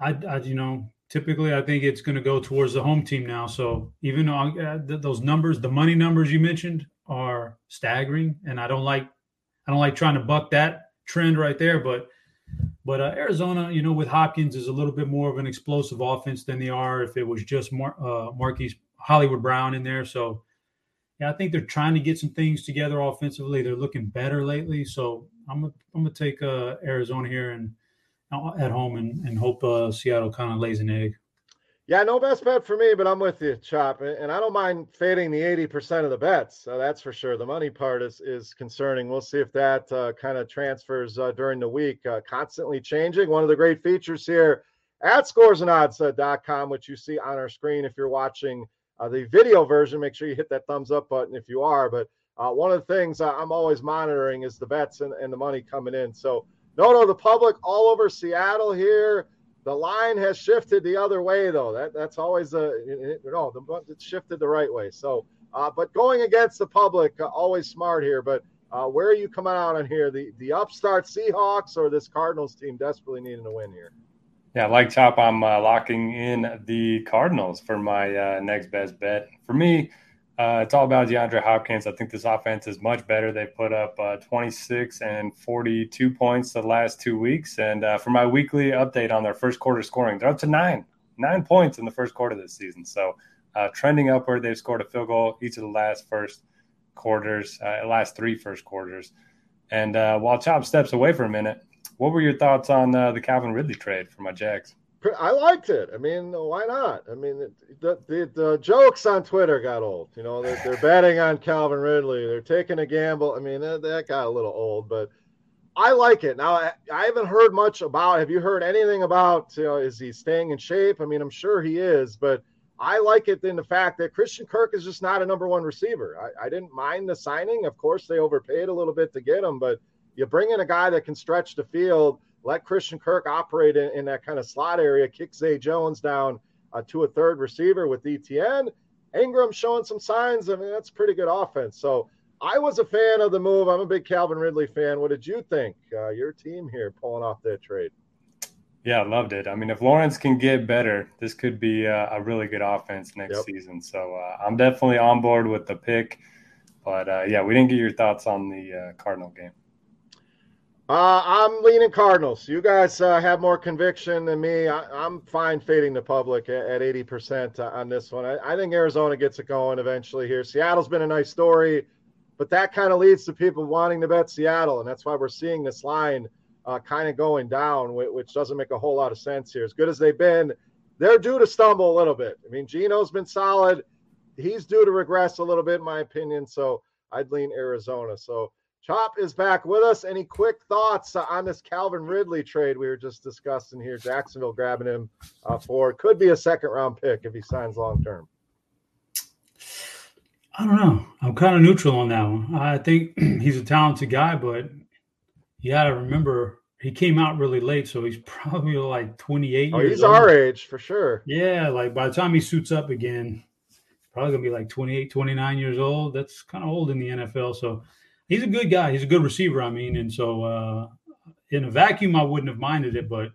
I, I you know, typically I think it's going to go towards the home team now. So even though I, uh, th- those numbers, the money numbers you mentioned are staggering, and I don't like, I don't like trying to buck that trend right there. But, but uh, Arizona, you know, with Hopkins is a little bit more of an explosive offense than they are if it was just Mar- uh, Marquise Hollywood Brown in there. So, yeah, I think they're trying to get some things together offensively. They're looking better lately. So I'm gonna, I'm gonna take uh, Arizona here and uh, at home and, and hope uh, Seattle kind of lays an egg. Yeah, no best bet for me, but I'm with you, Chop. And I don't mind fading the eighty percent of the bets. So that's for sure. The money part is, is concerning. We'll see if that uh, kind of transfers uh, during the week. Uh, constantly changing. One of the great features here at scores and odds dot com, which you see on our screen if you're watching Uh, the video version. Make sure you hit that thumbs up button if you are. But uh, one of the things uh, I'm always monitoring is the bets and, and the money coming in. So, no, no, the public all over Seattle here. The line has shifted the other way, though. That That's always a – no, the, it shifted the right way. So, uh, but going against the public, uh, always smart here. But uh, where are you coming out on here? The, the upstart Seahawks or this Cardinals team desperately needing a win here? Yeah, like Chop, I'm uh, locking in the Cardinals for my uh, next best bet. For me, uh, it's all about DeAndre Hopkins. I think this offense is much better. They put up uh, twenty-six and forty-two points the last two weeks. And uh, for my weekly update on their first quarter scoring, they're up to nine, nine points in the first quarter this season. So uh, trending upward, they've scored a field goal each of the last first quarters, uh, last three first quarters. And uh, while Chop steps away for a minute, what were your thoughts on uh, the Calvin Ridley trade for my Jags? I liked it. I mean, why not? I mean, the the, the jokes on Twitter got old. You know, they're, they're betting on Calvin Ridley. They're taking a gamble. I mean, that, that got a little old, but I like it. Now, I, I haven't heard much about – have you heard anything about, you know, is he staying in shape? I mean, I'm sure he is, but I like it in the fact that Christian Kirk is just not a number one receiver. I, I didn't mind the signing. Of course, they overpaid a little bit to get him, but you bring in a guy that can stretch the field, let Christian Kirk operate in, in that kind of slot area, kick Zay Jones down uh, to a third receiver with E T N. Ingram showing some signs. I mean, that's pretty good offense. So I was a fan of the move. I'm a big Calvin Ridley fan. What did you think? Uh, your team here pulling off that trade. Yeah, I loved it. I mean, if Lawrence can get better, this could be a, a really good offense next yep. season. So uh, I'm definitely on board with the pick. But, uh, yeah, we didn't get your thoughts on the uh, Cardinal game. Uh, I'm leaning Cardinals. You guys uh, have more conviction than me. I, I'm fine fading the public at, at eighty percent on this one. I, I think Arizona gets it going eventually here. Seattle's been a nice story, but that kind of leads to people wanting to bet Seattle, and that's why we're seeing this line uh, kind of going down, which, which doesn't make a whole lot of sense here. As good as they've been, they're due to stumble a little bit. I mean, Geno's been solid. He's due to regress a little bit, in my opinion, so I'd lean Arizona. So Chop is back with us. Any quick thoughts uh, on this Calvin Ridley trade we were just discussing here? Jacksonville grabbing him uh, for could be a second round pick if he signs long term. I don't know. I'm kind of neutral on that one. I think he's a talented guy, but you got to remember he came out really late, so he's probably like twenty-eight. Oh, years he's old. Our age for sure. Yeah, like by the time he suits up again, probably gonna be like twenty-eight, twenty-nine years old. That's kind of old in the N F L, so. He's a good guy. He's a good receiver, I mean. And so uh, in a vacuum, I wouldn't have minded it, but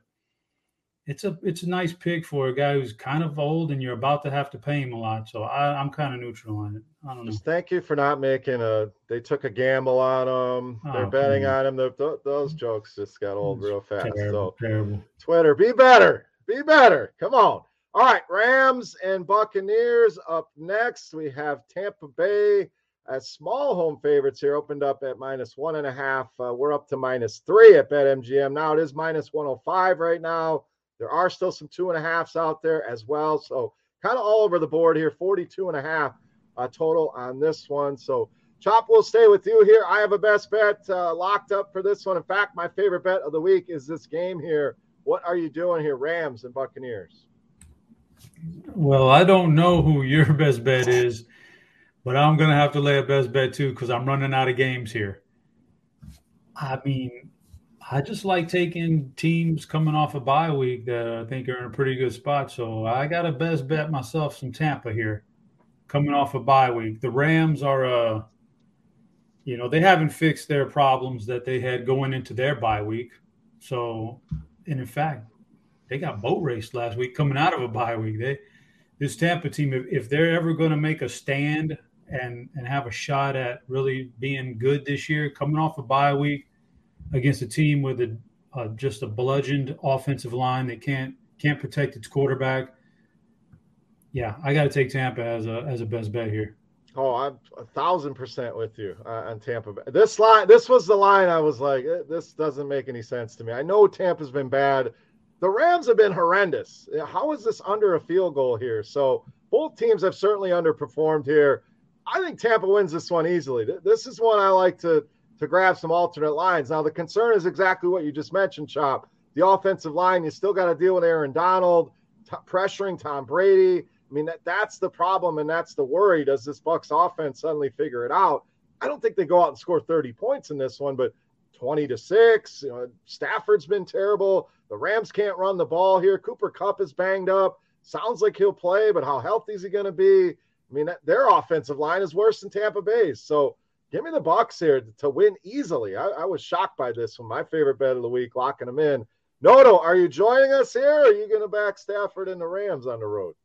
it's a it's a nice pick for a guy who's kind of old and you're about to have to pay him a lot. So I, I'm kind of neutral on it. I don't know. Just thank you for not making a – they took a gamble on him. They're oh, betting man. on him. They're, th- those jokes just got old real fast. Terrible, so terrible. Twitter, be better. Be better. Come on. All right, Rams and Buccaneers up next. We have Tampa Bay as small home favorites here, opened up at minus one and a half. Uh, we're up to minus three at BetMGM. Now it is minus one oh five right now. There are still some two and a halves out there as well. So kind of all over the board here, forty-two and a half uh, total on this one. So Chop, will stay with you here. I have a best bet uh, locked up for this one. In fact, my favorite bet of the week is this game here. What are you doing here, Rams and Buccaneers? Well, I don't know who your best bet is, but I'm going to have to lay a best bet too because I'm running out of games here. I mean, I just like taking teams coming off a bye week that I think are in a pretty good spot. So I got a best bet myself, some Tampa here coming off a bye week. The Rams are, uh, you know, they haven't fixed their problems that they had going into their bye week. So, and in fact, they got boat raced last week coming out of a bye week. They, this Tampa team, if, if they're ever going to make a stand and, and have a shot at really being good this year, coming off a bye week against a team with a, uh, just a bludgeoned offensive line that can't can't protect its quarterback. Yeah, I got to take Tampa as a as a best bet here. Oh, I'm a thousand percent with you uh, on Tampa. This line, this was the line I was like, this doesn't make any sense to me. I know Tampa's been bad. The Rams have been horrendous. How is this under a field goal here? So both teams have certainly underperformed here. I think Tampa wins this one easily. This is one I like to, to grab some alternate lines. Now, the concern is exactly what you just mentioned, Chop. The offensive line, you still got to deal with Aaron Donald, t- pressuring Tom Brady. I mean, that, that's the problem, and that's the worry. Does this Bucs offense suddenly figure it out? I don't think they go out and score thirty points in this one, but twenty to six, you know, Stafford's been terrible. The Rams can't run the ball here. Cooper Kupp is banged up. Sounds like he'll play, but how healthy is he going to be? I mean, their offensive line is worse than Tampa Bay's. So give me the Bucs here to win easily. I, I was shocked by this one. My favorite bet of the week, locking them in. Noto, are you joining us here? Or are you going to back Stafford and the Rams on the road?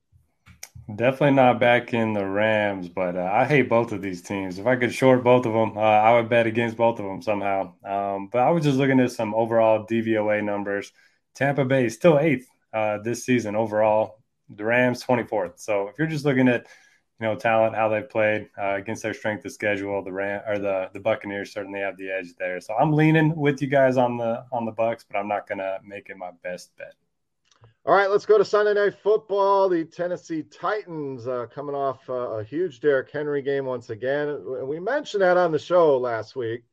Definitely not back in the Rams, but uh, I hate both of these teams. If I could short both of them, uh, I would bet against both of them somehow. Um, but I was just looking at some overall D V O A numbers. Tampa Bay is still eighth uh, this season overall. The Rams twenty-fourth. So if you're just looking at, you know, talent, how they've played uh, against their strength of schedule, the Ram or the the Buccaneers certainly have the edge there. So I'm leaning with you guys on the on the Bucs, but I'm not gonna make it my best bet. All right, let's go to Sunday Night Football. The Tennessee Titans uh, coming off uh, a huge Derrick Henry game once again. We mentioned that on the show last week.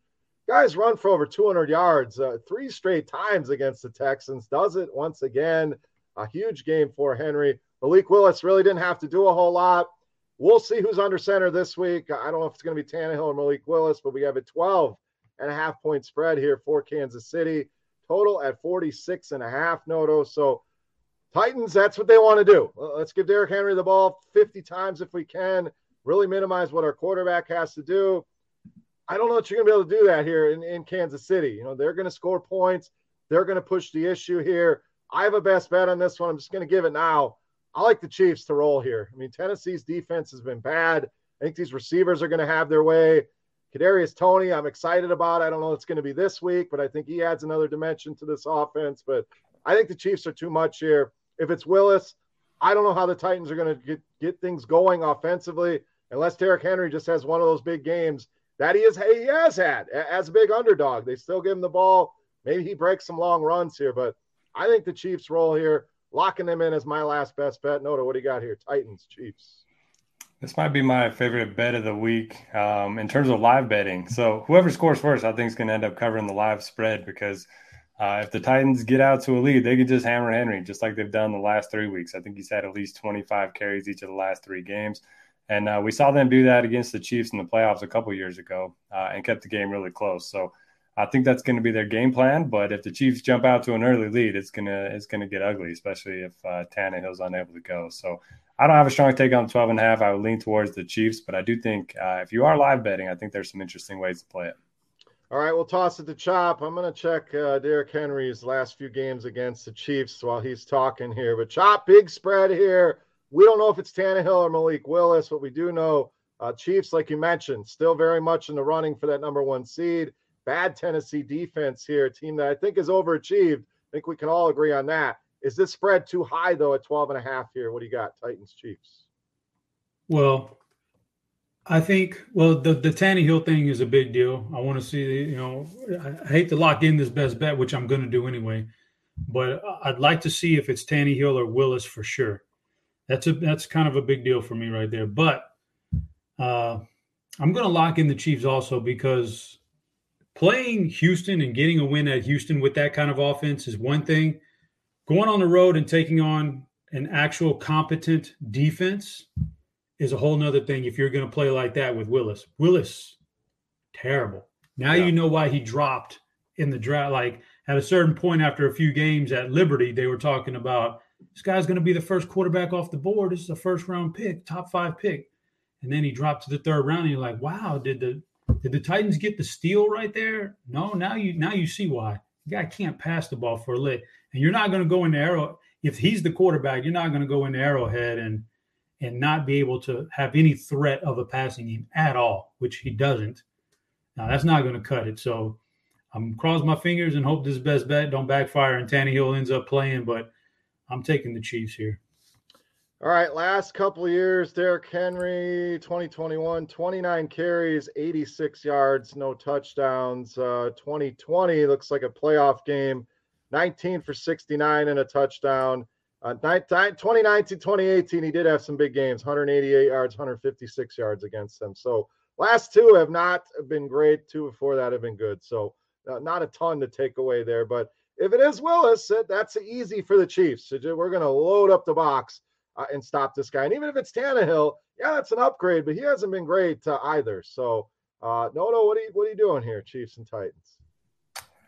Guys run for over two hundred yards uh, three straight times against the Texans. Does it once again. A huge game for Henry. Malik Willis really didn't have to do a whole lot. We'll see who's under center this week. I don't know if it's going to be Tannehill or Malik Willis, but we have a twelve and a half point spread here for Kansas City. Total at forty-six and a half, Noto. So Titans, that's what they want to do. Let's give Derrick Henry the ball fifty times if we can, really minimize what our quarterback has to do. I don't know that you're going to be able to do that here in, in Kansas City. You know, they're going to score points. They're going to push the issue here. I have a best bet on this one. I'm just going to give it now. I like the Chiefs to roll here. I mean, Tennessee's defense has been bad. I think these receivers are going to have their way. Kadarius Toney, I'm excited about. I don't know if it's going to be this week, but I think he adds another dimension to this offense. But I think the Chiefs are too much here. If it's Willis, I don't know how the Titans are going to get, get things going offensively unless Derrick Henry just has one of those big games that he, is, he has had as a big underdog. They still give him the ball. Maybe he breaks some long runs here, but I think the Chiefs roll here, locking them in as my last best bet. Noto, what do you got here? Titans, Chiefs. This might be my favorite bet of the week um, in terms of live betting. So whoever scores first, I think is going to end up covering the live spread because – Uh, if the Titans get out to a lead, they can just hammer Henry, just like they've done the last three weeks. I think he's had at least twenty-five carries each of the last three games. And uh, we saw them do that against the Chiefs in the playoffs a couple years ago uh, and kept the game really close. So I think that's going to be their game plan. But if the Chiefs jump out to an early lead, it's going to it's going to get ugly, especially if uh, Tannehill's unable to go. So I don't have a strong take on twelve and a half. I would lean towards the Chiefs. But I do think uh, if you are live betting, I think there's some interesting ways to play it. All right, we'll toss it to Chop. I'm going to check uh, Derrick Henry's last few games against the Chiefs while he's talking here. But Chop, big spread here. We don't know if it's Tannehill or Malik Willis. What we do know, uh, Chiefs, like you mentioned, still very much in the running for that number one seed. Bad Tennessee defense here, a team that I think is overachieved. I think we can all agree on that. Is this spread too high, though, at twelve and a half here? What do you got, Titans, Chiefs? Well, I think, well, the, the Tannehill thing is a big deal. I want to see, you know, I hate to lock in this best bet, which I'm going to do anyway, but I'd like to see if it's Tannehill or Willis for sure. That's a that's kind of a big deal for me right there. But uh, I'm going to lock in the Chiefs also because playing Houston and getting a win at Houston with that kind of offense is one thing. Going on the road and taking on an actual competent defense is a whole nother thing if you're going to play like that with Willis. Willis, terrible. Now yeah. You know why he dropped in the draft. Like at a certain point after a few games at Liberty, they were talking about, this guy's going to be the first quarterback off the board. This is a first-round pick, top-five pick. And then he dropped to the third round, and you're like, wow, did the did the Titans get the steal right there? No, now you now you see why. The guy can't pass the ball for a lick. And you're not going to go into Arrowhead. If he's the quarterback, you're not going to go into Arrowhead and and not be able to have any threat of a passing game at all, which he doesn't. Now, that's not going to cut it. So I'm crossing my fingers and hope this is best bet. Don't backfire, and Tannehill ends up playing, but I'm taking the Chiefs here. All right, last couple of years, Derrick Henry, twenty twenty-one, twenty-nine carries, eighty-six yards, no touchdowns. Uh, twenty twenty looks like a playoff game, nineteen for sixty-nine and a touchdown. Uh, twenty nineteen, twenty eighteen, he did have some big games, one hundred eighty-eight yards, one hundred fifty-six yards against them. So last two have not been great. Two before that have been good. So uh, not a ton to take away there, but if it is Willis, that's easy for the Chiefs. We're going to load up the box uh, and stop this guy. And even if it's Tannehill, yeah, that's an upgrade, but he hasn't been great uh, either. So, uh, no, no, what are you, what are you doing here, Chiefs and Titans?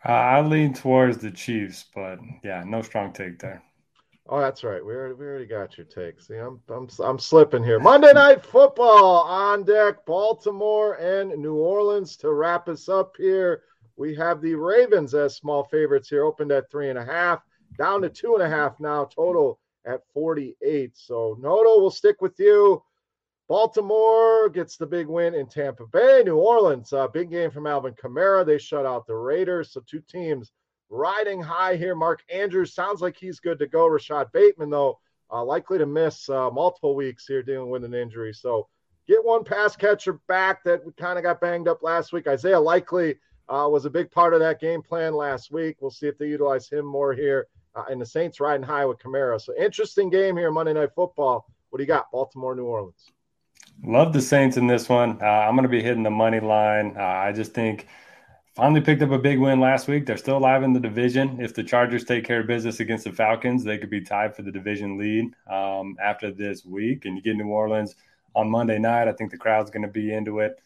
Uh, I lean towards the Chiefs, but yeah, no strong take there. Oh, that's right. We already, we already got your take. See, I'm I'm I'm slipping here. Monday Night Football on deck. Baltimore and New Orleans to wrap us up here. We have the Ravens as small favorites here, opened at three and a half, down to two and a half now, total at forty-eight. So, Noto, we'll stick with you. Baltimore gets the big win in Tampa Bay. New Orleans, uh, big game from Alvin Kamara. They shut out the Raiders. So, two teams riding high here. Mark Andrews sounds like he's good to go. Rashad Bateman, though, uh, likely to miss uh, multiple weeks here dealing with an injury. So, get one pass catcher back that kind of got banged up last week. Isaiah Likely Uh, was a big part of that game plan last week. We'll see if they utilize him more here. Uh, and the Saints riding high with Kamara. So interesting game here, Monday Night Football. What do you got, Baltimore, New Orleans? Love the Saints in this one. Uh, I'm going to be hitting the money line. Uh, I just think finally picked up a big win last week. They're still alive in the division. If the Chargers take care of business against the Falcons, they could be tied for the division lead um, after this week. And you get New Orleans on Monday night. I think the crowd's going to be into it.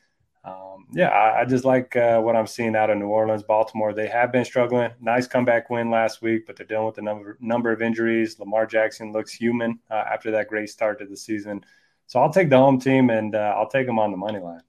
Um, yeah, I, I just like uh, what I'm seeing out of New Orleans. Baltimore, they have been struggling. Nice comeback win last week, but they're dealing with a number, number of injuries. Lamar Jackson looks human uh, after that great start to the season. So I'll take the home team, and uh, I'll take them on the money line.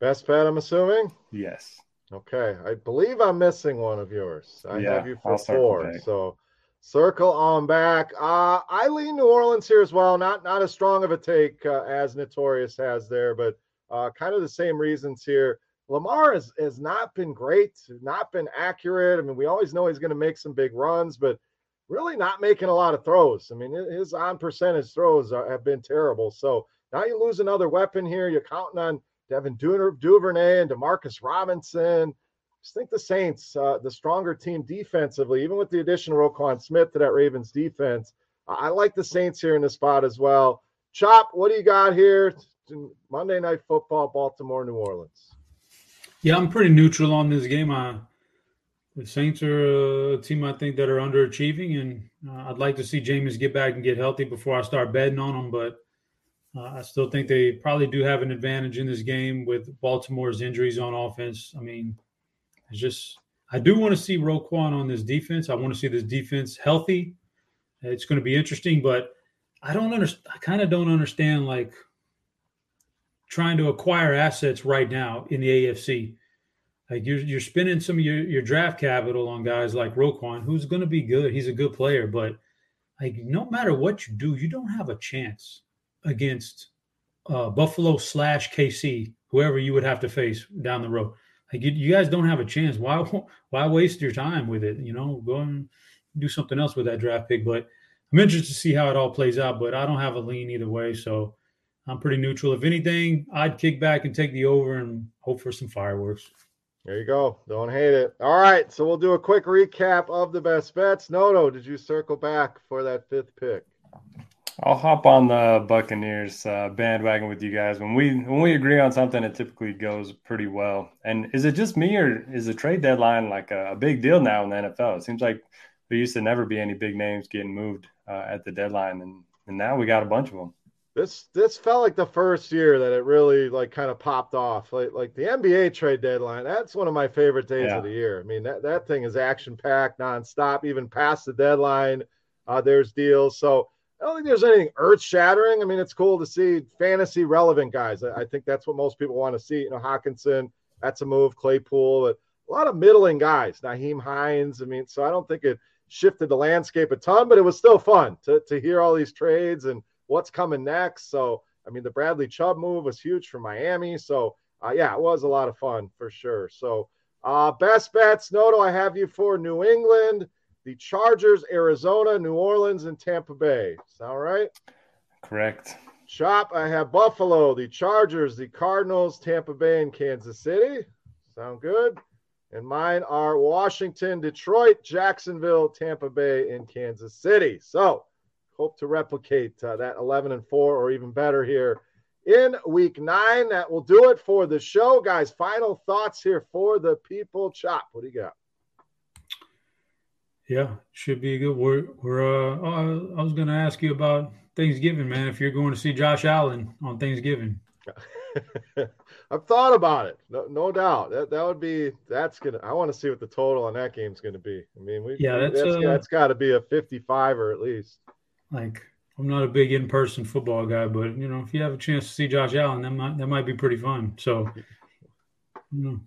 Best bet, I'm assuming? Yes. Okay. I believe I'm missing one of yours. I yeah, have you for four. So circle on back. Uh, I lean New Orleans here as well. Not, not as strong of a take uh, as Notorious has there, but Uh, kind of the same reasons here. Lamar has, has not been great, not been accurate. I mean, we always know he's going to make some big runs, but really not making a lot of throws. I mean, his on percentage throws are, have been terrible. So now you lose another weapon here. You're counting on Devin du- Duvernay and DeMarcus Robinson. Just think the Saints, uh, the stronger team defensively, even with the addition of Roquan Smith to that Ravens defense. I, I like the Saints here in the spot as well. Chop, what do you got here? Monday Night Football, Baltimore, New Orleans. Yeah, I'm pretty neutral on this game. I, the Saints are a team I think that are underachieving, and uh, I'd like to see Jameis get back and get healthy before I start betting on them, but uh, I still think they probably do have an advantage in this game with Baltimore's injuries on offense. I mean, it's just – I do want to see Roquan on this defense. I want to see this defense healthy. It's going to be interesting, but I don't underst- I kind of don't understand, like – trying to acquire assets right now in the A F C. Like you're, you're spending some of your, your draft capital on guys like Roquan, who's going to be good. He's a good player, but like no matter what you do, you don't have a chance against uh, Buffalo slash K C, whoever you would have to face down the road. Like you, you guys don't have a chance. Why why waste your time with it? You know, go and do something else with that draft pick. But I'm interested to see how it all plays out, but I don't have a lean either way, so I'm pretty neutral. If anything, I'd kick back and take the over and hope for some fireworks. There you go. Don't hate it. All right, so we'll do a quick recap of the best bets. Noto, did you circle back for that fifth pick? I'll hop on the Buccaneers uh, bandwagon with you guys. When we when we agree on something, it typically goes pretty well. And is it just me, or is the trade deadline like a, a big deal now in the N F L? It seems like there used to never be any big names getting moved uh, at the deadline, and, and now we got a bunch of them. This this felt like the first year that it really like kind of popped off. Like like the N B A trade deadline, that's one of my favorite days yeah. of the year. I mean, that, that thing is action-packed, nonstop, even past the deadline. Uh, there's deals. So I don't think there's anything earth-shattering. I mean, it's cool to see fantasy-relevant guys. I, I think that's what most people want to see. You know, Hockenson, that's a move, Claypool, but a lot of middling guys. Nyheim Hines, I mean, so I don't think it shifted the landscape a ton, but it was still fun to, to hear all these trades and what's coming next. So, I mean, the Bradley Chubb move was huge for Miami. So, uh, yeah, it was a lot of fun for sure. So, uh, best bets, Noto, I have you for New England, the Chargers, Arizona, New Orleans, and Tampa Bay. Sound right? Correct. Shop, I have Buffalo, the Chargers, the Cardinals, Tampa Bay, and Kansas City. Sound good? And mine are Washington, Detroit, Jacksonville, Tampa Bay, and Kansas City. So hope to replicate uh, that eleven and four or even better here in week nine. That will do it for the show, guys. Final thoughts here for the people. Chop, what do you got? Yeah, should be a good word. We're, uh, oh, I was going to ask you about Thanksgiving, man, if you're going to see Josh Allen on Thanksgiving. I've thought about it. No, no doubt. That that would be that's gonna. I want to see what the total on that game's going to be. I mean, we yeah, that's that's, uh, that's got to be a fifty-five or at least. Like, I'm not a big in-person football guy, but you know, if you have a chance to see Josh Allen, that might that might be pretty fun. So, you know.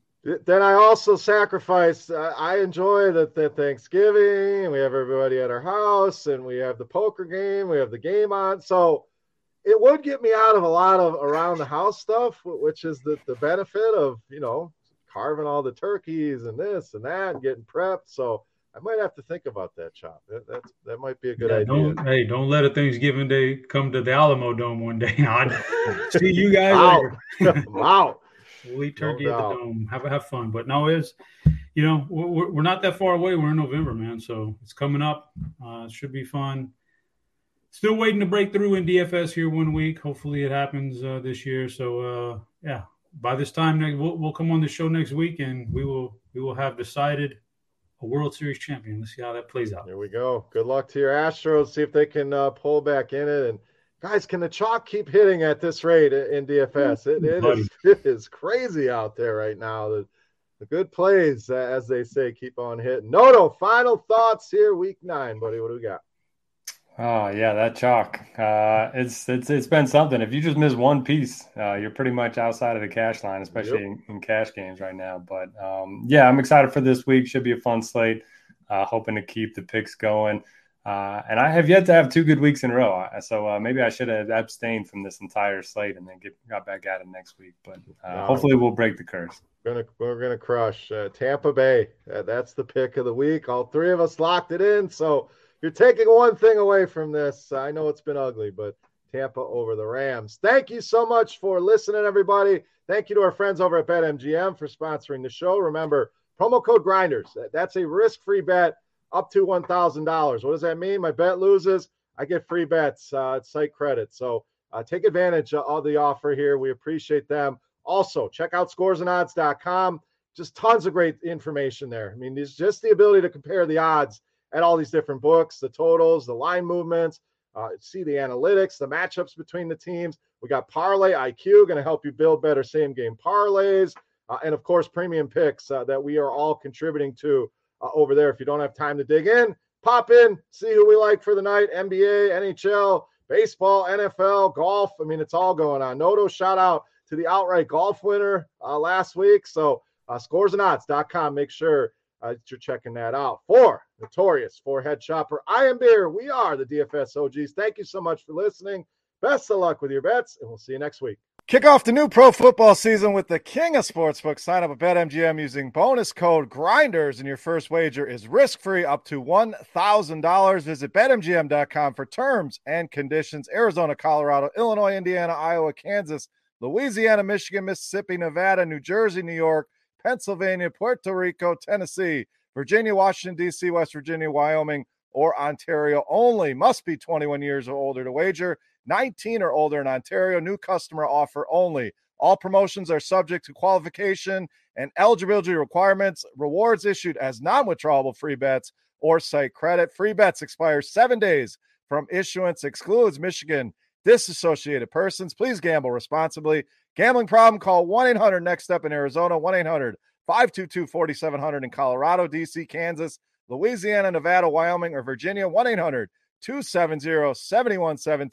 Then I also sacrifice. Uh, I enjoy that the Thanksgiving, and we have everybody at our house, and we have the poker game, we have the game on. So it would get me out of a lot of around the house stuff, which is the, the benefit of, you know, carving all the turkeys and this and that and getting prepped. So I might have to think about that, Chop. That that's, that might be a good yeah, idea. Don't, hey, don't let a Thanksgiving day come to the Alamo Dome one day. See you guys later. Wow. We'll eat turkey no at the dome. Have have fun. But no, it's, you know, we're, we're not that far away. We're in November, man. So it's coming up. Uh, it should be fun. Still waiting to break through in D F S here one week. Hopefully it happens uh, this year. So, uh, yeah, by this time, next, we'll, we'll come on the show next week, and we will we will have decided a World Series champion. Let's see how that plays out. There we go. Good luck to your Astros. See if they can uh, pull back in it. And guys, can the chalk keep hitting at this rate in D F S? It, it, is, it is crazy out there right now. The, the good plays, uh, as they say, keep on hitting. No, no, final thoughts here, week nine, buddy. What do we got? Oh, yeah, that chalk. Uh, it's it's It's been something. If you just miss one piece, uh, you're pretty much outside of the cash line, especially yep. in, in cash games right now. But, um, yeah, I'm excited for this week. Should be a fun slate. Uh, hoping to keep the picks going. Uh, and I have yet to have two good weeks in a row, so uh, maybe I should have abstained from this entire slate and then get got back at it next week. But uh, no, hopefully we'll break the curse. We're gonna we're gonna crush uh, Tampa Bay. Uh, that's the pick of the week. All three of us locked it in. So you're taking one thing away from this. I know it's been ugly, but Tampa over the Rams. Thank you so much for listening, everybody. Thank you to our friends over at BetMGM for sponsoring the show. Remember, promo code Grinders. That's a risk-free bet up to one thousand dollars. What does that mean? My bet loses, I get free bets. Uh, it's site credit. So uh, take advantage of the offer here. We appreciate them. Also, check out scores and odds dot com. Just tons of great information there. I mean, there's just the ability to compare the odds at all these different books, the totals, the line movements, uh, see the analytics, the matchups between the teams. We got Parlay I Q, going to help you build better same-game parlays. Uh, and, of course, premium picks uh, that we are all contributing to. Uh, over there, if you don't have time to dig in, pop in, see who we like for the night, N B A, N H L, baseball, N F L, golf. I mean, it's all going on. Noto, shout out to the outright golf winner uh, last week. So uh, scores and odds dot com. Make sure uh, that you're checking that out. For Notorious, for Head Shopper, I am Beer. We are the D F S O Gs. Thank you so much for listening. Best of luck with your bets, and we'll see you next week. Kick off the new pro football season with the king of sportsbooks. Sign up at BetMGM using bonus code GRINDERS, and your first wager is risk-free up to one thousand dollars. Visit Bet M G M dot com for terms and conditions. Arizona, Colorado, Illinois, Indiana, Iowa, Kansas, Louisiana, Michigan, Mississippi, Nevada, New Jersey, New York, Pennsylvania, Puerto Rico, Tennessee, Virginia, Washington, D C, West Virginia, Wyoming, or Ontario only. Must be twenty-one years or older to wager. nineteen or older in Ontario. New customer offer only. All promotions are subject to qualification and eligibility requirements. Rewards issued as non-withdrawable free bets or site credit. Free bets expire seven days from issuance. Excludes Michigan disassociated persons. Please gamble responsibly. Gambling problem? Call one eight hundred next step in Arizona. one eight hundred five two two four seven zero zero in Colorado, D C, Kansas, Louisiana, Nevada, Wyoming, or Virginia. one eight hundred two seven zero seven one one seven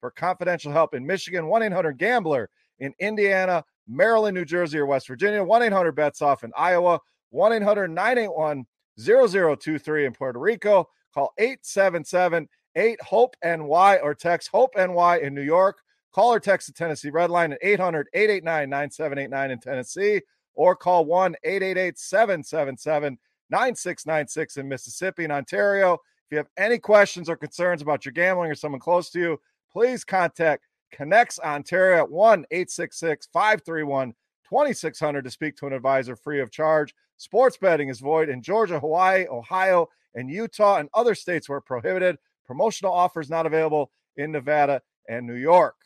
for confidential help in Michigan. one eight hundred gambler in Indiana, Maryland, New Jersey, or West Virginia. one eight hundred bets off in Iowa. one eight hundred nine eight one zero zero two three in Puerto Rico. Call eight seven seven eight hope N Y or text HOPE-NY in New York. Call or text the Tennessee Red Line at eight hundred eight eight nine nine seven eight nine in Tennessee, or call one eight eight eight seven seven seven nine six nine six in Mississippi and Ontario. If you have any questions or concerns about your gambling or someone close to you, please contact Connects Ontario at one eight six six five three one two six zero zero to speak to an advisor free of charge. Sports betting is void in Georgia, Hawaii, Ohio, and Utah, and other states where prohibited. Promotional offers not available in Nevada and New York.